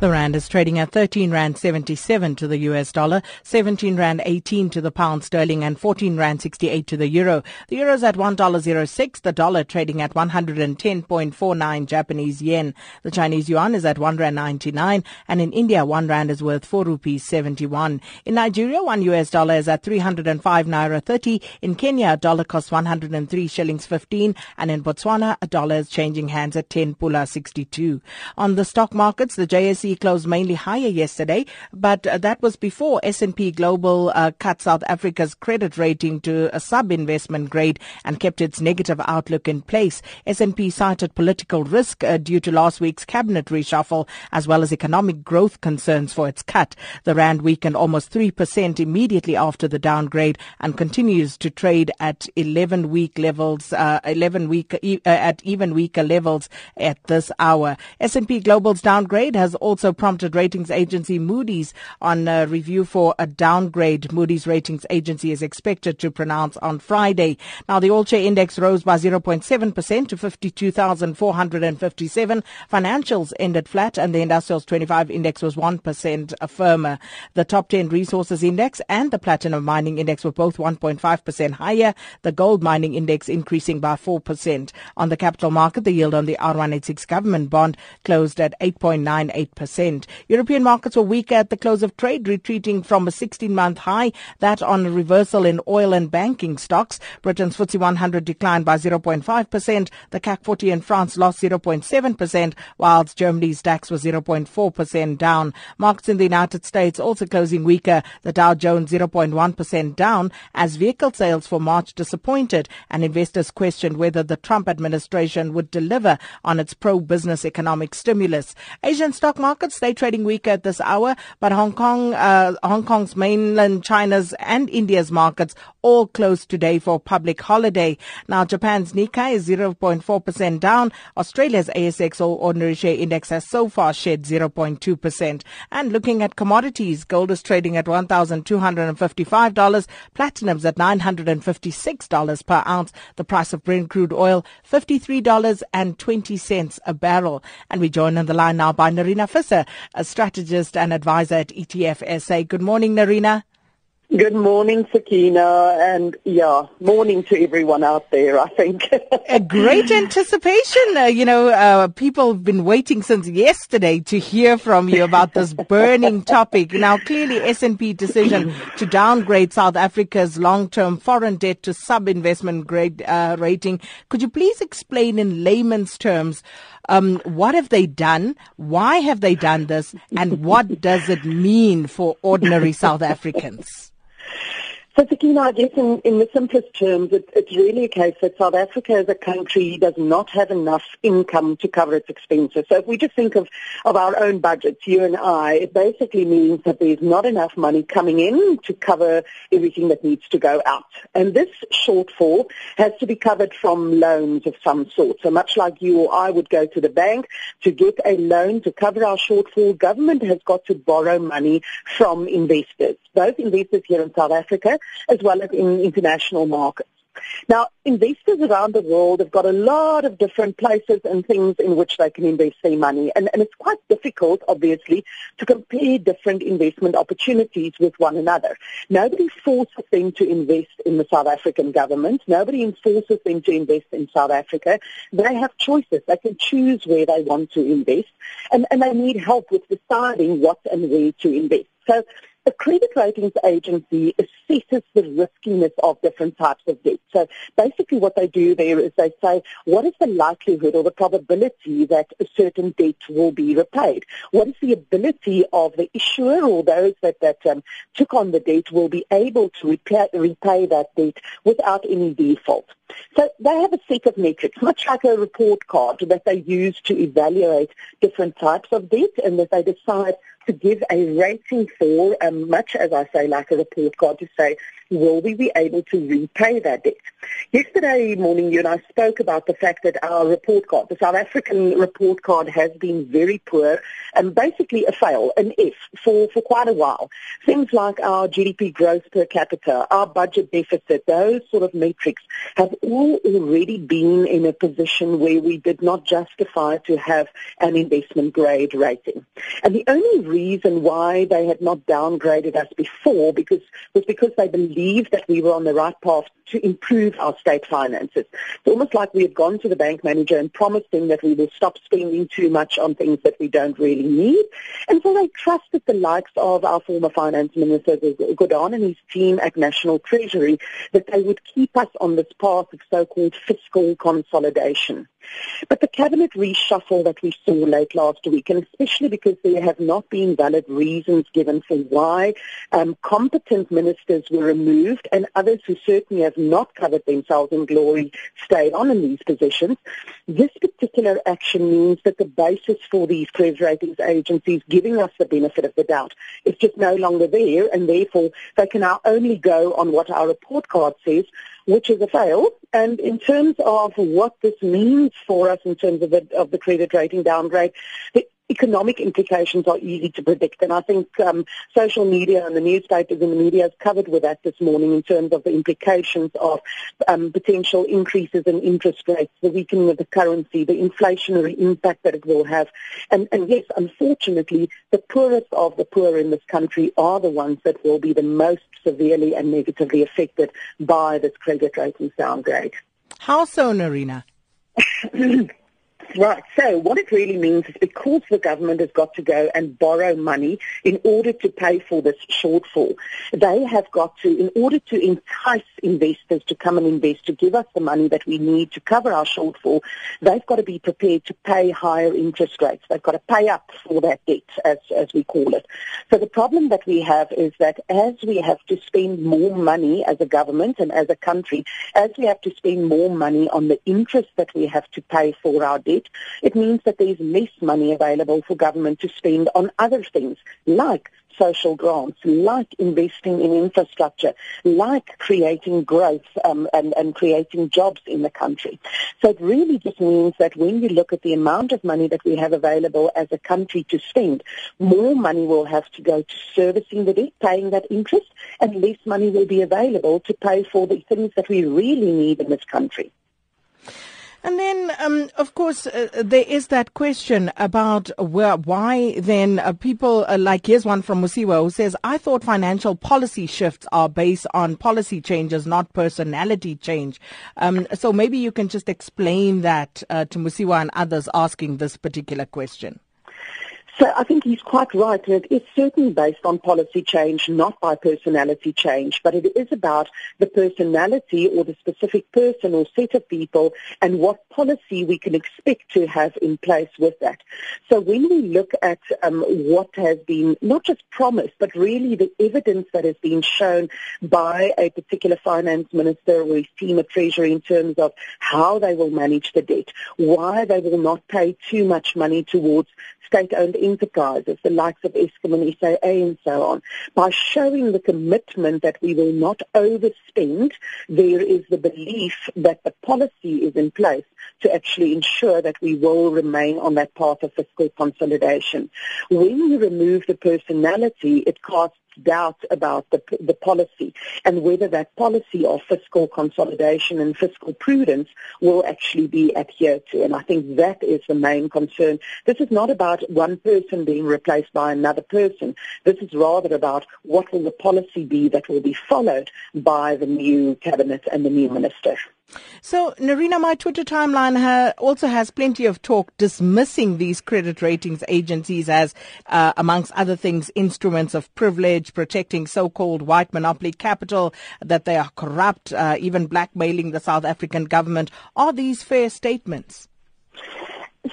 The rand is trading at R$13.77 to the US dollar, R$17.18 to the pound sterling, and R$14.68 to the euro. The euro's at $1.06, the dollar trading at 110.49 Japanese yen. The Chinese yuan is at R$1.99, and in India, R$1 is worth $4.71. In Nigeria, $1 is at 305 Naira 30. In Kenya, a dollar costs 103 shillings 15, and in Botswana, a dollar is changing hands at 10 Pula 62. On the stock markets, the JSE closed mainly higher yesterday, but that was before S&P Global cut South Africa's credit rating to a sub-investment grade and kept its negative outlook in place. S&P cited political risk due to last week's cabinet reshuffle, as well as economic growth concerns for its cut. The rand weakened almost 3% immediately after the downgrade and continues to trade at 11-week levels at this hour. S&P Global's downgrade has also prompted ratings agency Moody's on a review for a downgrade. Moody's ratings agency is expected to pronounce on Friday. Now, the all-share index rose by 0.7% to 52,457. Financials ended flat, and the Industrials 25 index was 1% firmer. The top 10 resources index and the platinum mining index were both 1.5% higher, the gold mining index increasing by 4%. On the capital market, the yield on the R186 government bond closed at 8.98%. European markets were weaker at the close of trade, retreating from a 16-month high, that on a reversal in oil and banking stocks. Britain's FTSE 100 declined by 0.5%. The CAC 40 in France lost 0.7%, whilst Germany's DAX was 0.4% down. Markets in the United States also closing weaker. The Dow Jones 0.1% down as vehicle sales for March disappointed, and investors questioned whether the Trump administration would deliver on its pro-business economic stimulus. Asian stock markets stay trading weaker at this hour, but Hong Kong's mainland China's and India's markets all closed today for public holiday. Now, Japan's Nikkei is 0.4% down. Australia's ASX All Ordinary Share Index has so far shed 0.2%. And looking at commodities, gold is trading at $1,255, platinum's at $956 per ounce. The price of Brent crude oil, $53.20 a barrel. And we join on the line now by Nerina Visser, a strategist and advisor at ETFSA. Good morning, Nerina. Good morning, Sakina, and morning to everyone out there, I think. A great anticipation. People have been waiting since yesterday to hear from you about this burning topic. Now, clearly, S&P decision to downgrade South Africa's long-term foreign debt to sub-investment grade rating. Could you please explain in layman's terms what have they done, why have they done this, and what does it mean for ordinary South Africans? So, Sakina, I guess in the simplest terms, it's really a case that South Africa as a country does not have enough income to cover its expenses. So if we just think of our own budgets, you and I, it basically means that there's not enough money coming in to cover everything that needs to go out. And this shortfall has to be covered from loans of some sort. So much like you or I would go to the bank to get a loan to cover our shortfall, government has got to borrow money from investors, both investors here in South Africa as well as in international markets. Now, investors around the world have got a lot of different places and things in which they can invest their money. And it's quite difficult, obviously, to compare different investment opportunities with one another. Nobody forces them to invest in the South African government. Nobody enforces them to invest in South Africa. They have choices. They can choose where they want to invest. And they need help with deciding what and where to invest. So the credit ratings agency assesses the riskiness of different types of debt. So basically what they do there is they say, what is the likelihood or the probability that a certain debt will be repaid? What is the ability of the issuer or those that took on the debt will be able to repay that debt without any default? So they have a set of metrics, much like a report card that they use to evaluate different types of debt, and that they decide to give a rating for, much as I say, like a report card, to say will we be able to repay that debt? Yesterday morning, you and I spoke about the fact that our report card, the South African report card, has been very poor and basically a fail, an F, for quite a while. Things like our GDP growth per capita, our budget deficit, those sort of metrics have all already been in a position where we did not justify to have an investment grade rating. And the only reason why they had not downgraded us before was because they believed that we were on the right path to improve our state finances. It's almost like we had gone to the bank manager and promised him that we will stop spending too much on things that we don't really need. And so they trusted the likes of our former finance minister, Gordhan, and his team at National Treasury, that they would keep us on this path of so-called fiscal consolidation. But the cabinet reshuffle that we saw late last week, and especially because there have not been valid reasons given for why competent ministers were removed and others who certainly have not covered themselves in glory stayed on in these positions, this particular action means that the basis for these credit ratings agencies giving us the benefit of the doubt is just no longer there, and therefore they can now only go on what our report card says, which is a fail. And in terms of what this means for us in terms of the credit rating downgrade, the economic implications are easy to predict. And I think social media and the newspapers and the media is covered with that this morning in terms of the implications of potential increases in interest rates, the weakening of the currency, the inflationary impact that it will have. And yes, unfortunately, the poorest of the poor in this country are the ones that will be the most severely and negatively affected by this credit rating downgrade. How so, Nerina? Right. So what it really means is because the government has got to go and borrow money in order to pay for this shortfall, they have got to, in order to entice investors to come and invest, to give us the money that we need to cover our shortfall, they've got to be prepared to pay higher interest rates. They've got to pay up for that debt, as we call it. So the problem that we have is that as we have to spend more money as a government and as a country, as we have to spend more money on the interest that we have to pay for our debt, it means that there is less money available for government to spend on other things like social grants, like investing in infrastructure, like creating growth and creating jobs in the country. So it really just means that when you look at the amount of money that we have available as a country to spend, more money will have to go to servicing the debt, paying that interest, and less money will be available to pay for the things that we really need in this country. And then, of course, there is that question about why people like, here's one from Musiwa who says, I thought financial policy shifts are based on policy changes, not personality change. So maybe you can just explain that to Musiwa and others asking this particular question. So I think he's quite right. It is certainly based on policy change, not by personality change, but it is about the personality or the specific person or set of people and what policy we can expect to have in place with that. So when we look at what has been not just promised, but really the evidence that has been shown by a particular finance minister or his team of Treasury in terms of how they will manage the debt, why they will not pay too much money towards state-owned enterprises, the likes of Eskimo and SAA and so on. By showing the commitment that we will not overspend, there is the belief that the policy is in place to actually ensure that we will remain on that path of fiscal consolidation. When you remove the personality, it casts doubt about the policy and whether that policy of fiscal consolidation and fiscal prudence will actually be adhered to. And I think that is the main concern. This is not about one person being replaced by another person. This is rather about what will the policy be that will be followed by the new cabinet and the new minister. So, Nerina, my Twitter timeline also has plenty of talk dismissing these credit ratings agencies as, amongst other things, instruments of privilege, protecting so-called white monopoly capital, that they are corrupt, even blackmailing the South African government. Are these fair statements?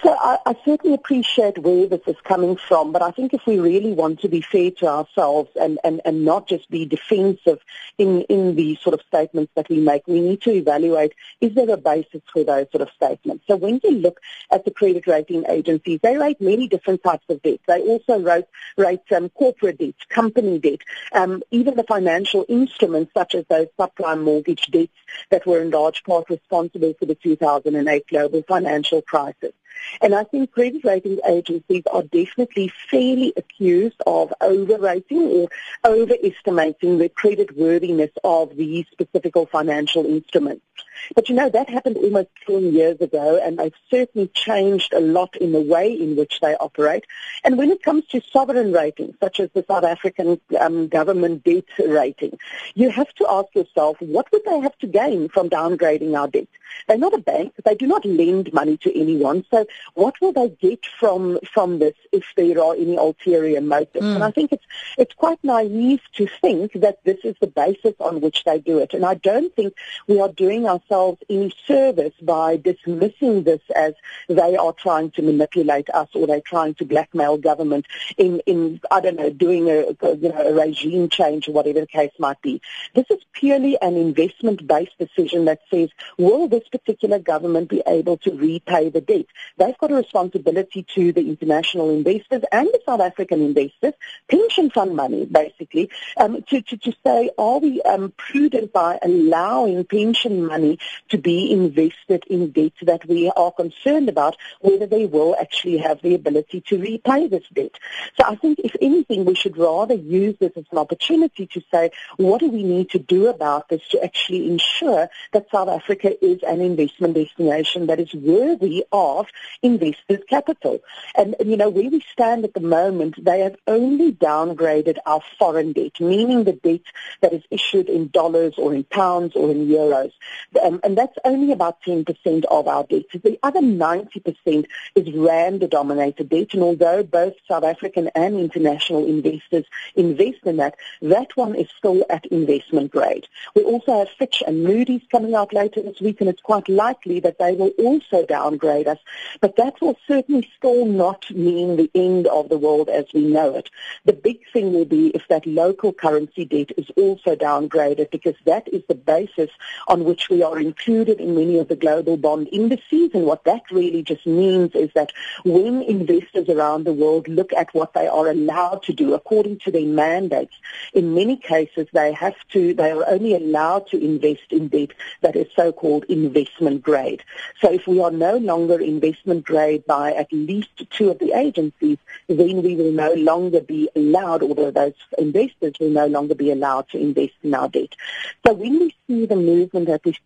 So I certainly appreciate where this is coming from, but I think if we really want to be fair to ourselves and not just be defensive in the sort of statements that we make, we need to evaluate, is there a basis for those sort of statements? So when you look at the credit rating agencies, they rate many different types of debt. They also rate corporate debt, company debt, even the financial instruments such as those subprime mortgage debts that were in large part responsible for the 2008 global financial crisis. And I think credit rating agencies are definitely fairly accused of overrating or overestimating the creditworthiness of these specific financial instruments. But, you know, that happened almost 10 years ago, and they've certainly changed a lot in the way in which they operate. And when it comes to sovereign ratings, such as the South African government debt rating, you have to ask yourself, what would they have to gain from downgrading our debt? They're not a bank. They do not lend money to anyone. So what will they get from this if there are any ulterior motives? And I think it's quite naive to think that this is the basis on which they do it. And I don't think we are doing ourselves any service by dismissing this as they are trying to manipulate us or they're trying to blackmail government in I don't know, doing a regime change or whatever the case might be. This is purely an investment-based decision that says, will this particular government be able to repay the debt? They've got a responsibility to the international investors and the South African investors, pension fund money basically, to say, are we prudent by allowing pension money to be invested in debt that we are concerned about, whether they will actually have the ability to repay this debt? So I think, if anything, we should rather use this as an opportunity to say, what do we need to do about this to actually ensure that South Africa is an investment destination that is worthy of investors' capital? And, you know, where we stand at the moment, they have only downgraded our foreign debt, meaning the debt that is issued in dollars or in pounds or in euros. And that's only about 10% of our debt. The other 90% is rand-denominated debt, and although both South African and international investors invest in that, that one is still at investment grade. We also have Fitch and Moody's coming out later this week, and it's quite likely that they will also downgrade us, but that will certainly still not mean the end of the world as we know it. The big thing will be if that local currency debt is also downgraded, because that is the basis on which we are included in many of the global bond indices. And what that really just means is that when investors around the world look at what they are allowed to do according to their mandates, in many cases they are only allowed to invest in debt that is so-called investment grade. So if we are no longer investment grade by at least two of the agencies, then we will no longer be allowed, although those investors will no longer be allowed to invest in our debt. So when we see the movement that we've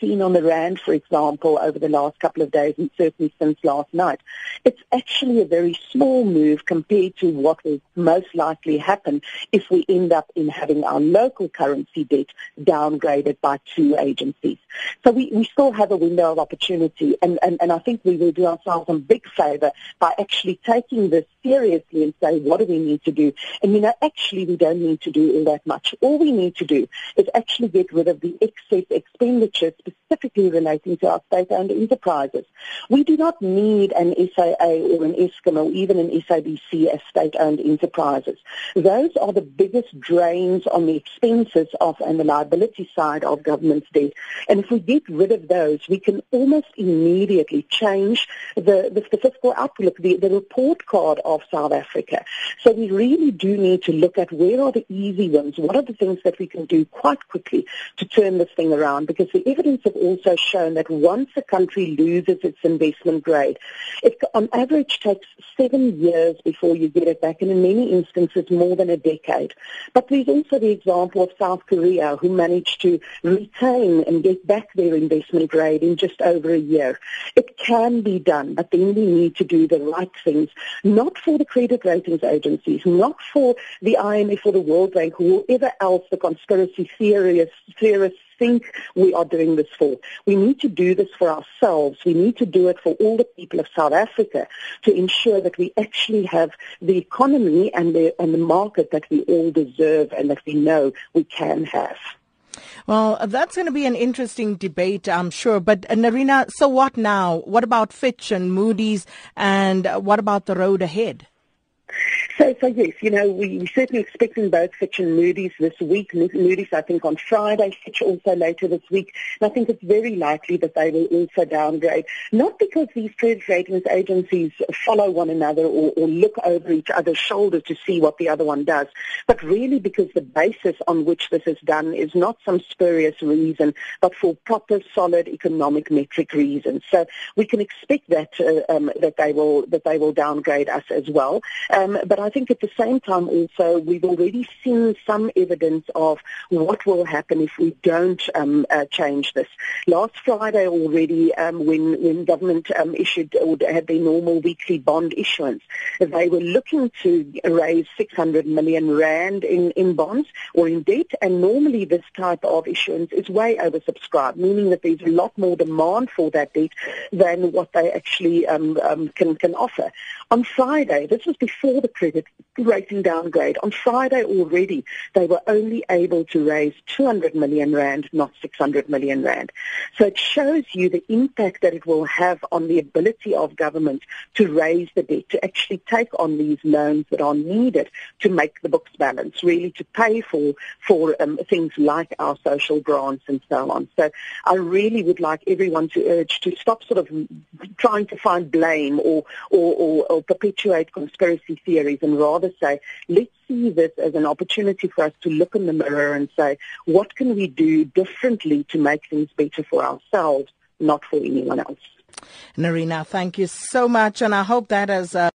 seen on the rand, for example, over the last couple of days and certainly since last night, it's actually a very small move compared to what will most likely happen if we end up in having our local currency debt downgraded by two agencies. So we still have a window of opportunity, and I think we will do ourselves a big favour by actually taking this seriously and say, what do we need to do? And, you know, actually we don't need to do all that much. All we need to do is actually get rid of the excess expenditure specifically relating to our state-owned enterprises. We do not need an SAA or an Eskimo or even an SABC as state-owned enterprises. Those are the biggest drains on the expenses of and the liability side of government's debt. And if we get rid of those, we can almost immediately change the fiscal outlook, the report card of South Africa. So we really do need to look at where are the easy ones, what are the things that we can do quite quickly to turn this thing around, because the evidence have also shown that once a country loses its investment grade, it on average takes 7 years before you get it back, and in many instances more than a decade. But there's also the example of South Korea, who managed to retain and get back their investment grade in just over a year. It can be done, but then we need to do the right things, not for the credit ratings agencies, not for the IMF or the World Bank, whoever else the conspiracy theorists think we are doing this for. We need to do this for ourselves. We need to do it for all the people of South Africa to ensure that we actually have the economy and the market that we all deserve and that we know we can have. Well, that's going to be an interesting debate, I'm sure. But Nerina, so what now? What about Fitch and Moody's, and what about the road ahead? So yes, you know, we're certainly expecting both Fitch and Moody's this week. Moody's, I think, on Friday, Fitch also later this week. And I think it's very likely that they will also downgrade, not because these credit ratings agencies follow one another or look over each other's shoulder to see what the other one does, but really because the basis on which this is done is not some spurious reason, but for proper, solid economic metric reasons. So we can expect that they will downgrade us as well. But I think at the same time also, we've already seen some evidence of what will happen if we don't change this. Last Friday already, when government issued or had their normal weekly bond issuance, they were looking to raise 600 million rand in bonds or in debt, and normally this type of issuance is way oversubscribed, meaning that there's a lot more demand for that debt than what they actually can offer. On Friday, this was before the credit rating downgrade, on Friday already they were only able to raise 200 million rand, not 600 million rand. So it shows you the impact that it will have on the ability of government to raise the debt, to actually take on these loans that are needed to make the books balance, really to pay for things like our social grants and so on. So I really would like everyone to urge to stop sort of trying to find blame or perpetuate conspiracy theories, and rather say, let's see this as an opportunity for us to look in the mirror and say, what can we do differently to make things better for ourselves, not for anyone else? Nerina, thank you so much, and I hope that has